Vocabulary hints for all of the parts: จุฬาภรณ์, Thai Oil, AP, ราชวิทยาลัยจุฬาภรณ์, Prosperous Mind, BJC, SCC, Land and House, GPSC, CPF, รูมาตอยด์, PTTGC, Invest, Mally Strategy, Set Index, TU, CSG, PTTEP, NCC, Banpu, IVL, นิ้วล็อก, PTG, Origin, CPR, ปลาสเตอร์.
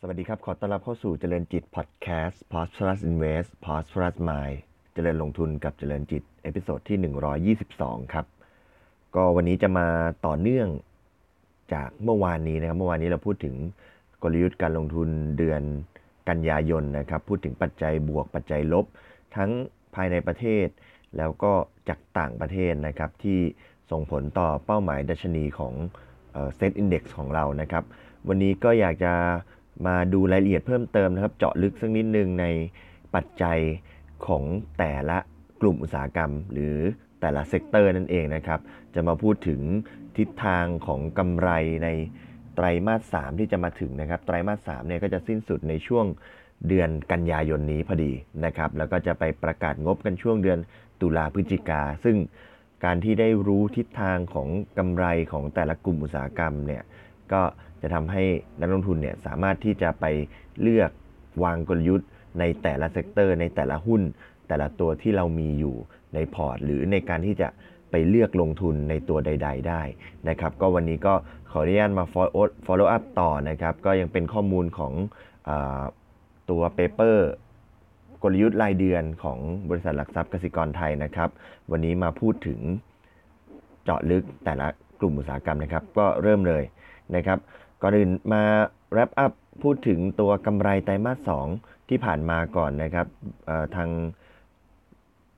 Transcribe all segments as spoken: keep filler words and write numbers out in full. สวัสดีครับขอต้อนรับเข้าสู่เจริญจิตพอดแคสต์ Prosperous Invest Prosperous Mind เจริญลงทุนกับเจริญจิตเอพิโซดที่หนึ่งร้อยยี่สิบสองครับก็วันนี้จะมาต่อเนื่องจากเมื่อวานนี้นะครับเมื่อวานนี้เราพูดถึงกลยุทธ์การลงทุนเดือนกันยายนนะครับพูดถึงปัจจัยบวกปัจจัยลบทั้งภายในประเทศแล้วก็จากต่างประเทศนะครับที่ส่งผลต่อเป้าหมายดัชนีของเอ่อ Set Index ของเรานะครับวันนี้ก็อยากจะมาดูรายละเอียดเพิ่มเติมนะครับเจาะลึกสักนิดนึงในปัจจัยของแต่ละกลุ่มอุตสาหกรรมหรือแต่ละเซกเตอร์นั่นเองนะครับจะมาพูดถึงทิศทางของกำไรในไตรมาสสามที่จะมาถึงนะครับไตรมาสสามเนี่ยก็จะสิ้นสุดในช่วงเดือนกันยายนนี้พอดีนะครับแล้วก็จะไปประกาศงบกันช่วงเดือนตุลาพฤศจิกาซึ่งการที่ได้รู้ทิศทางของกำไรของแต่ละกลุ่มอุตสาหกรรมเนี่ยก็จะทำให้นักลงทุนเนี่ยสามารถที่จะไปเลือกวางกลยุทธ์ในแต่ละเซกเตอร์ในแต่ละหุ้นแต่ละตัวที่เรามีอยู่ในพอร์ตหรือในการที่จะไปเลือกลงทุนในตัวใดๆได้นะครับก็วันนี้ก็ขออนุญาตมา follow up ต่อนะครับก็ยังเป็นข้อมูลของเอ่อตัว paper กลยุทธ์รายเดือนของบริษัทหลักทรัพย์กสิกรไทยนะครับวันนี้มาพูดถึงเจาะลึกแต่ละกลุ่มอุตสาหกรรมนะครับก็เริ่มเลยนะครับก่อนอื่นมาแรปอัพพูดถึงตัวกำไรไตรมาสสองที่ผ่านมาก่อนนะครับทาง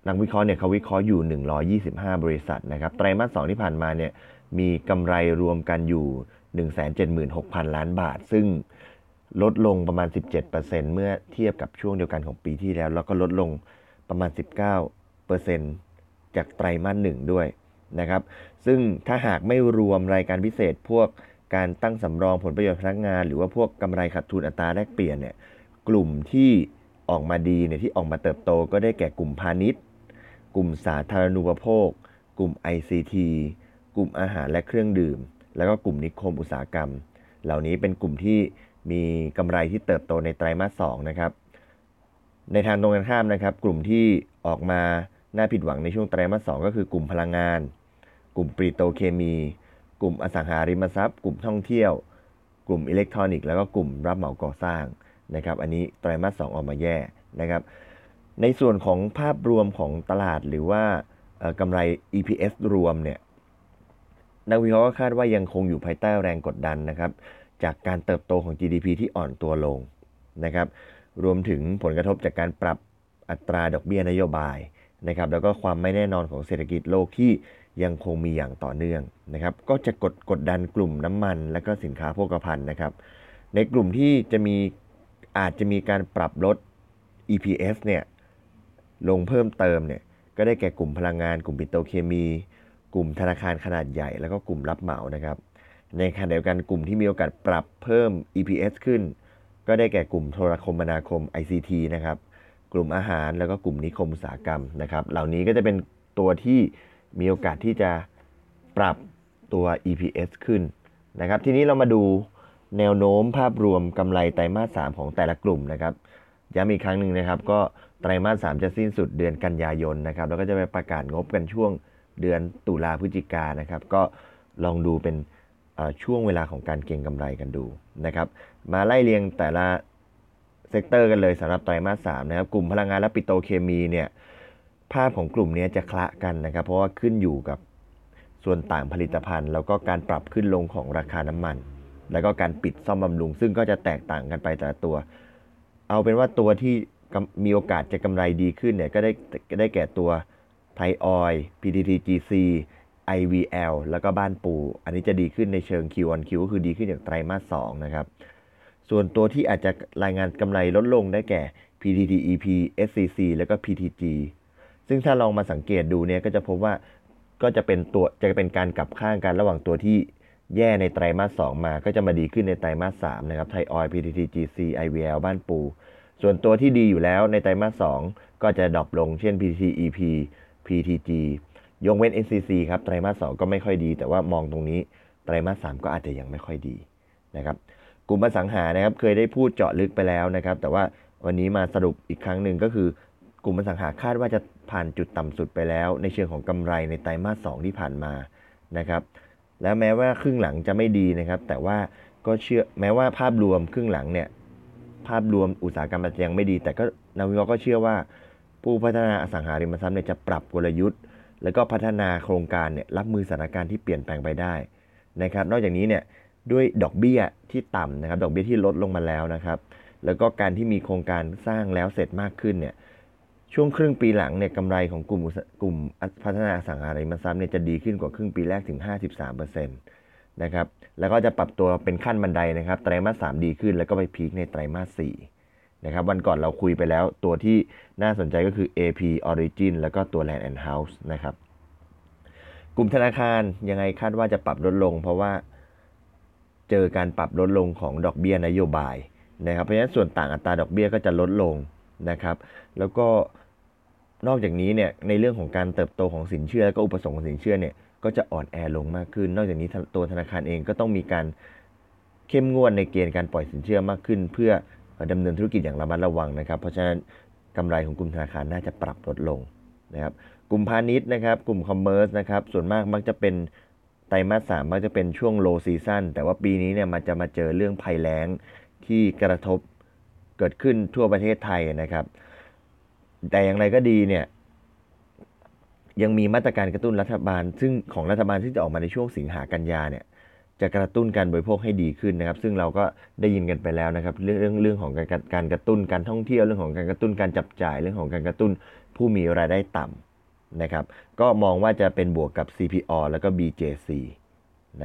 นักวิเคราะห์เนี่ยเขาวิเคราะห์อยู่หนึ่งร้อยยี่สิบห้าบริษัทนะครับไตรมาสสองที่ผ่านมาเนี่ยมีกำไรรวมกันอยู่ หนึ่งแสนเจ็ดหมื่นหกพัน ล้านบาทซึ่งลดลงประมาณ สิบเจ็ดเปอร์เซ็นต์ เมื่อเทียบกับช่วงเดียวกันของปีที่แล้วแล้วก็ลดลงประมาณ สิบเก้าเปอร์เซ็นต์ จากไตรมาสหนึ่งด้วยนะครับซึ่งถ้าหากไม่รวมรายการพิเศษพวกการตั้งสำรองผลประโยชน์พนักงานหรือว่าพวกกำไรขาดทุนอัตราแลกเปลี่ยนเนี่ยกลุ่มที่ออกมาดีเนี่ยที่ออกมาเติบโตก็ได้แก่กลุ่มพาณิชย์กลุ่มสาธารณูปโภคกลุ่ม ไอ ซี ที กลุ่มอาหารและเครื่องดื่มแล้วก็กลุ่มนิคมอุตสาหกรรมเหล่านี้เป็นกลุ่มที่มีกำไรที่เติบโตในไตรมาสสองนะครับในทางตรงกันข้ามนะครับกลุ่มที่ออกมาน่าผิดหวังในช่วงไตรมาสสองก็คือกลุ่มพลังงานกลุ่มปิโตรเคมีกลุ่มอสังหาริมทรัพย์กลุ่มท่องเที่ยวกลุ่มอิเล็กทรอนิกส์แล้วก็กลุ่มรับเหมาก่อสร้างนะครับอันนี้ไตรมาสสองออกมาแย่นะครับในส่วนของภาพรวมของตลาดหรือว่ากำไร อี พี เอส รวมเนี่ยนักวิเคราะห์ก็คาดว่ายังคงอยู่ภายใต้แรงกดดันนะครับจากการเติบโตของ จี ดี พี ที่อ่อนตัวลงนะครับรวมถึงผลกระทบจากการปรับอัตราดอกเบี้ยนโยบายนะครับแล้วก็ความไม่แน่นอนของเศรษฐกิจโลกที่ยังคงมีอย่างต่อเนื่องนะครับก็จะกดกดดันกลุ่มน้ำมันและก็สินค้าโภคภัณฑ์นะครับในกลุ่มที่จะมีอาจจะมีการปรับลด อี พี เอส เนี่ยลงเพิ่มเติมเนี่ยก็ได้แก่กลุ่มพลังงานกลุ่มปิโตรเคมีกลุ่มธนาคารขนาดใหญ่แล้วก็กลุ่มรับเหมานะครับในขณะเดียวกันกลุ่มที่มีโอกาสปรับเพิ่ม อี พี เอส ขึ้นก็ได้แก่กลุ่มโทรคมนาคม ไอ ซี ที นะครับกลุ่มอาหารแล้วก็กลุ่มนิคมอุตสาหกรรมนะครับเหล่านี้ก็จะเป็นตัวที่มีโอกาสที่จะปรับตัว อี พี เอส ขึ้นนะครับทีนี้เรามาดูแนวโน้มภาพรวมกำไรไตรมาสสามของแต่ละกลุ่มนะครับย้ำอีกครั้งหนึ่งนะครับก็ไตรมาสสามจะสิ้นสุดเดือนกันยายนนะครับแล้วก็จะไปประกาศงบกันช่วงเดือนตุลาพฤศจิกานะครับก็ลองดูเป็นช่วงเวลาของการเก็งกำไรกันดูนะครับมาไล่เรียงแต่ละเซกเตอร์กันเลยสำหรับไตรมาสสามนะครับกลุ่มพลังงานและปิโตรเคมีเนี่ยภาพของกลุ่มนี้จะคละกันนะครับเพราะว่าขึ้นอยู่กับส่วนต่างผลิตภัณฑ์แล้วก็การปรับขึ้นลงของราคาน้ำมันแล้วก็การปิดซ่อมบำรุงซึ่งก็จะแตกต่างกันไปแต่ละตัวเอาเป็นว่าตัวที่มีโอกาสจะกำไรดีขึ้นเนี่ยก็ได้ได้แก่ตัวไทยออยล์ พี ที ที จี ซี ไอ วี แอล แล้วก็บ้านปูอันนี้จะดีขึ้นในเชิง คิว ออน คิว ก็คือดีขึ้นจากไตรมาสสองนะครับส่วนตัวที่อาจจะรายงานกำไรลดลงได้แก่ พี ที ที อี พี เอส ซี ซี แล้วก็ พี ที จี ซึ่งถ้าลองมาสังเกตดูเนี่ยก็จะพบว่าก็จะเป็นตัวจะเป็นการกลับข้างกันระหว่างตัวที่แย่ในไตรมาสสองมาก็จะมาดีขึ้นในไตรมาสสามนะครับไทยออยล์ พี ที ที จี ซี ไอ วี แอล บ้านปูส่วนตัวที่ดีอยู่แล้วในไตรมาสสองก็จะดรอปลงเช่น พี ที ที อี พี พี ที จี ยกเว้น เอ็น ซี ซี ครับไตรมาสสองก็ไม่ค่อยดีแต่ว่ามองตรงนี้ไตรมาสสามก็อาจจะยังไม่ค่อยดีนะครับกลุ่มอสังหานะครับเคยได้พูดเจาะลึกไปแล้วนะครับแต่ว่าวันนี้มาสรุปอีกครั้งหนึ่งก็คือกลุ่มอสังหาคาดว่าจะผ่านจุดต่ำสุดไปแล้วในเชิงของกำไรในไตรมาสสองที่ผ่านมานะครับแล้วแม้ว่าครึ่งหลังจะไม่ดีนะครับแต่ว่าก็เชื่อแม้ว่าภาพรวมครึ่งหลังเนี่ย ภาพรวมอุตสาหกรรมมันยังไม่ดีแต่ก็นักวิเคราะห์ก็เชื่อว่าผู้พัฒนาอสังหาริมทรัพย์เนี่ยจะปรับกลยุทธ์แล้วก็พัฒนาโครงการเนี่ยรับมือสถานการณ์ที่เปลี่ยนแปลงไปได้นะครับนอกจากนี้เนี่ยด้วยดอกเบี้ยที่ต่ำนะครับดอกเบี้ยที่ลดลงมาแล้วนะครับแล้วก็การที่มีโครงการสร้างแล้วเสร็จมากขึ้นเนี่ยช่วงครึ่งปีหลังเนี่ยกำไรของกลุ่มกลุ่มพัฒนาอสังหาริมทรัพย์เนี่ยจะดีขึ้นกว่าครึ่งปีแรกถึง ห้าสิบสามเปอร์เซ็นต์ นะครับแล้วก็จะปรับตัวเป็นขั้นบันไดนะครับไตรมาสสามดีขึ้นแล้วก็ไปพีคในไตรมาสสี่นะครับวันก่อนเราคุยไปแล้วตัวที่น่าสนใจก็คือ เอ พี Origin แล้วก็ตัว Land and House นะครับกลุ่มธนาคารยังไงคาดว่าจะปรับลดลงเพราะว่าเจอการปรับลดลงของดอกเบี้ยนโยบายนะครับเพราะฉะนั้นส่วนต่างอัตราดอกเบี้ยก็จะลดลงนะครับแล้วก็นอกจากนี้เนี่ยในเรื่องของการเติบโตของสินเชื่อและก็อุปสงค์ของสินเชื่อเนี่ยก็จะอ่อนแอลงมากขึ้นนอกจากนี้ตัวธนาคารเองก็ต้องมีการเข้มงวดในเกณฑ์การปล่อยสินเชื่อมากขึ้นเพื่อดำเนินธุรกิจอย่างระมัดระวังนะครับเพราะฉะนั้นกำไรของกลุ่มธนาคารน่าจะปรับลดลงนะครับกลุ่มพาณิชย์นะครับกลุ่มคอมเมอร์สนะครับส่วนมากมักจะเป็นไตรมาสสามมักจะเป็นช่วงโลซีซั่นแต่ว่าปีนี้เนี่ยมันจะมาเจอเรื่องภัยแล้งที่กระทบเกิดขึ้นทั่วประเทศไทยนะครับแต่อย่างไรก็ดีเนี่ยยังมีมาตรการกระตุ้นรัฐบาลซึ่งของรัฐบาลที่จะออกมาในช่วงสิงหากันยาเนี่ยจะกระตุ้นการบริโภคให้ดีขึ้นนะครับซึ่งเราก็ได้ยินกันไปแล้วนะครับเรื่องเรื่องเรื่องของการการกระตุ้นการท่องเที่ยวเรื่องของการกระตุ้นการจับจ่ายเรื่องของการกระตุ้นผู้มีรายได้ต่ำนะครับก็มองว่าจะเป็นบวกกับ ซี พี อาร์ แล้วก็ บี เจ ซี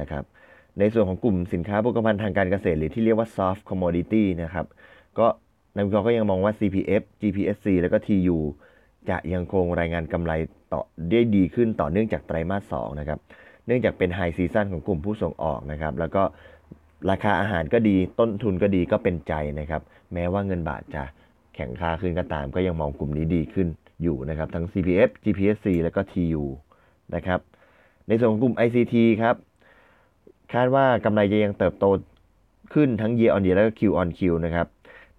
นะครับในส่วนของกลุ่มสินค้าโภคภัณฑ์ทางการเกษตรหรือที่เรียกว่า soft commodity นะครับก็นักวิเคราะห์ก็ยังมองว่า ซี พี เอฟ จี พี เอส ซี แล้วก็ ที ยู จะยังคงรายงานกำไรต่อได้ดีขึ้นต่อเนื่องจากไตรมาสสองนะครับเนื่องจากเป็นไฮซีซั่นของกลุ่มผู้ส่งออกนะครับแล้วก็ราคาอาหารก็ดีต้นทุนก็ดีก็เป็นใจนะครับแม้ว่าเงินบาทจะแข็งค่าขึ้นก็ตามก็ยังมองกลุ่มนี้ดีขึ้นอยู่นะครับทั้ง ซี พี เอฟ จี พี เอส ซี แล้วก็ ที ยู นะครับในส่วนของกลุ่ม ไอ ซี ที ครับคาดว่ากำไรจะยังเติบโตขึ้นทั้ง year on year แล้วก็ Q on Q นะครับ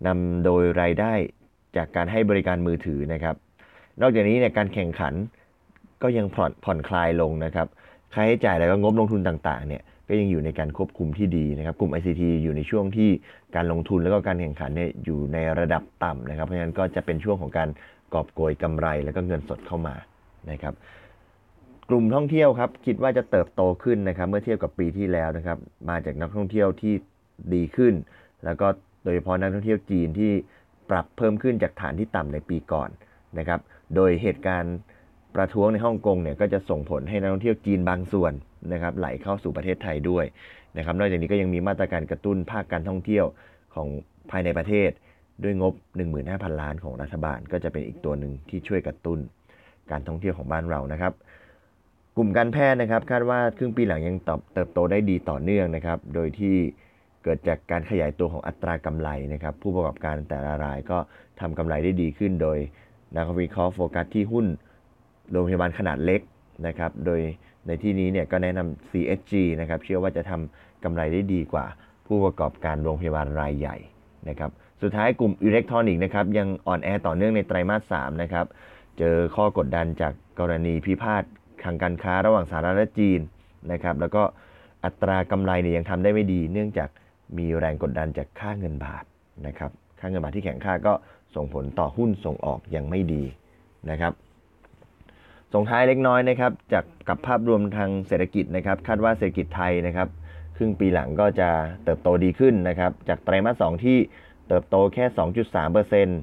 นำโดยรายได้จากการให้บริการมือถือนะครับนอกจากนี้เนี่ยการแข่งขันก็ยังผ่อนผ่อนคลายลงนะครับค่าใช้จ่ายแล้วก็งบลงทุนต่างๆเนี่ยก็ยังอยู่ในการควบคุมที่ดีนะครับกลุ่ม ไอ ซี ที อยู่ในช่วงที่การลงทุนแล้วก็การแข่งขันเนี่ยอยู่ในระดับต่ำนะครับเพราะฉะนั้นก็จะเป็นช่วงของการกอบโกยกำไรแล้วก็เงินสดเข้ามานะครับกลุ่มท่องเที่ยวครับคิดว่าจะเติบโตขึ้นนะครับเมื่อเทียบกับปีที่แล้วนะครับมาจากนักท่องเที่ยวที่ดีขึ้นแล้วก็โดยเฉพาะนักท่องเที่ยวจีนที่ปรับเพิ่มขึ้นจากฐานที่ต่ำในปีก่อนนะครับโดยเหตุการณ์ประท้วงในฮ่องกงเนี่ยก็จะส่งผลให้นักท่องเที่ยวจีนบางส่วนนะครับไหลเข้าสู่ประเทศไทยด้วยนะครับนอกจากนี้ก็ยังมีมาตรการกระตุ้นภาคการท่องเที่ยวของภายในประเทศด้วยงบ หนึ่งหมื่นห้าพัน ล้านของรัฐบาลก็จะเป็นอีกตัวหนึ่งที่ช่วยกระตุ้นการท่องเที่ยวของบ้านเรานะครับกลุ่มการแพทย์นะครับคาดว่าครึ่งปีหลังยังเติบโตได้ดีต่อเนื่องนะครับโดยที่เกิดจากการขยายตัวของอัตรากำไรนะครับผู้ประกอบการแต่ละรายก็ทำกำไรได้ดีขึ้นโดยนักวิเคราะห์โฟกัสที่หุ้นโรงพยาบาลขนาดเล็กนะครับโดยในที่นี้เนี่ยก็แนะนำ ซี เอส จี นะครับเชื่อว่าจะทำกำไรได้ดีกว่าผู้ประกอบการโรงพยาบาลรายใหญ่นะครับสุดท้ายกลุ่มอิเล็กทรอนิกส์นะครับยังอ่อนแอต่อเนื่องในไตรมาสสามนะครับเจอข้อกดดันจากกรณีพิพาททางการค้าระหว่างสหรัฐและจีนนะครับแล้วก็อัตรากำไรเนี่ยยังทำได้ไม่ดีเนื่องจากมีแรงกดดันจากค่าเงินบาทนะครับค่าเงินบาทที่แข็งค่าก็ส่งผลต่อหุ้นส่งออกยังไม่ดีนะครับส่งท้ายเล็กน้อยนะครับจากกับภาพรวมทางเศรษฐกิจนะครับคาดว่าเศรษฐกิจไทยนะครับครึ่งปีหลังก็จะเติบโตดีขึ้นนะครับจากไตรมาสสองที่เติบโตแค่ สองจุดสามเปอร์เซ็นต์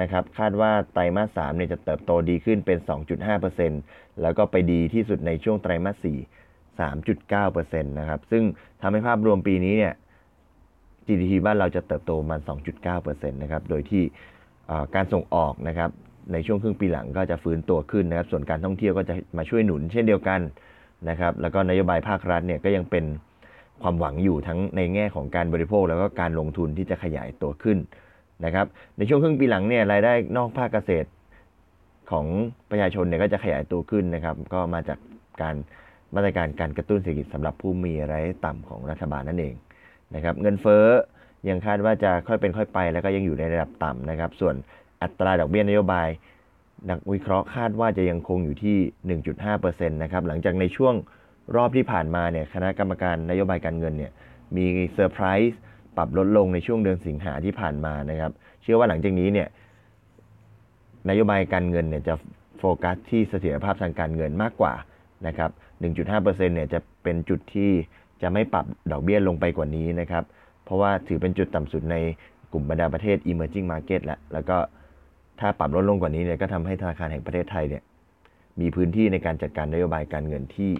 นะครับคาดว่าไตรมาสสามเนี่ยจะเติบโตดีขึ้นเป็น สองจุดห้าเปอร์เซ็นต์ แล้วก็ไปดีที่สุดในช่วงไตรมาสสี่ สามจุดเก้าเปอร์เซ็นต์ นะครับซึ่งทำให้ภาพรวมปีนี้เนี่ย จี ดี พี บ้านเราจะเติบโตประมาณ สองจุดเก้าเปอร์เซ็นต์ นะครับโดยที่การส่งออกนะครับในช่วงครึ่งปีหลังก็จะฟื้นตัวขึ้นนะครับส่วนการท่องเที่ยวก็จะมาช่วยหนุนเช่นเดียวกันนะครับแล้วก็นโยบายภาครัฐเนี่ยก็ยังเป็นความหวังอยู่ทั้งในแง่ของการบริโภคแล้วก็การลงทุนที่จะขยายตัวขึ้นนะครับในช่วงครึ่งปีหลังเนี่ยรายได้นอกภาคเกษตรของประชาชนเนี่ยก็จะขยายตัวขึ้นนะครับก็มาจากการมาตรการการกระตุ้นเศรษฐกิจสำหรับผู้มีรายได้ต่ำของรัฐบาลนั่นเองนะครับเงินเฟ้อยังคาดว่าจะค่อยเป็นค่อยไปแล้วก็ยังอยู่ในระดับต่ำนะครับส่วนอัตราดอกเบี้ยนโยบายนักวิเคราะห์คาดว่าจะยังคงอยู่ที่ หนึ่งจุดห้าเปอร์เซ็นต์ นะครับหลังจากในช่วงรอบที่ผ่านมาเนี่ยคณะกรรมการนโยบายการเงินเนี่ยมีเซอร์ไพรส์ ปรับลดลงในช่วงเดือนสิงหาที่ผ่านมานะครับเชื่อว่าหลังจากนี้เนี่ยนโยบายการเงินเนี่ยจะโฟกัสที่เสถียรภาพทางการเงินมากกว่านะครับ หนึ่งจุดห้าเปอร์เซ็นต์ เนี่ยจะเป็นจุดที่จะไม่ปรับดอกเบี้ยลงไปกว่านี้นะครับเพราะว่าถือเป็นจุดต่ำสุดในกลุ่มบรรดาประเทศ Emerging Market แล้วแล้วก็ถ้าปรับลดลงกว่านี้เนี่ยก็ทำให้ธนาคารแห่งประเทศไทยเนี่ยมีพื้นที่ในการจัดการนโยบายการเงินที่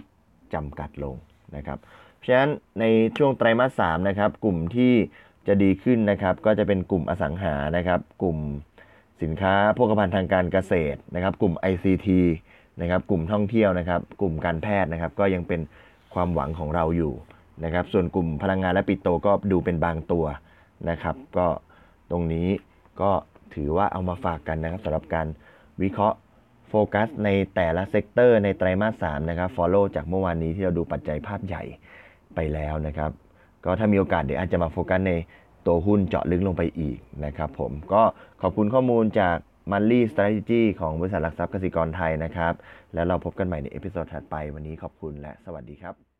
จำกัดลงนะครับเพราะฉะนั้นในช่วงไตรมาสสามนะครับกลุ่มที่จะดีขึ้นนะครับก็จะเป็นกลุ่มอสังหานะครับกลุ่มสินค้าโภคภัณฑ์ทางการเกษตรนะครับกลุ่ม ไอ ซี ที นะครับกลุ่มท่องเที่ยวนะครับกลุ่มการแพทย์นะครับก็ยังเป็นความหวังของเราอยู่นะครับส่วนกลุ่มพลังงานและปิโตรก็ดูเป็นบางตัวนะครับก็ตรงนี้ก็ถือว่าเอามาฝากกันนะครับสำหรับการวิเคราะห์โฟกัสในแต่ละเซกเตอร์ในไตรมาสสามนะครับ follow จากเมื่อวานนี้ที่เราดูปัจจัยภาพใหญ่ไปแล้วนะครับก็ถ้ามีโอกาสเดี๋ยวอาจจะมาโฟกัสในตัวหุ้นเจาะลึกลงไปอีกนะครับผมก็ขอบคุณข้อมูลจาก Mally Strategy ของบริษัทหลักทรัพย์กสิกรไทยนะครับแล้วเราพบกันใหม่ในเอพิโซดถัดไปวันนี้ขอบคุณและสวัสดีครับ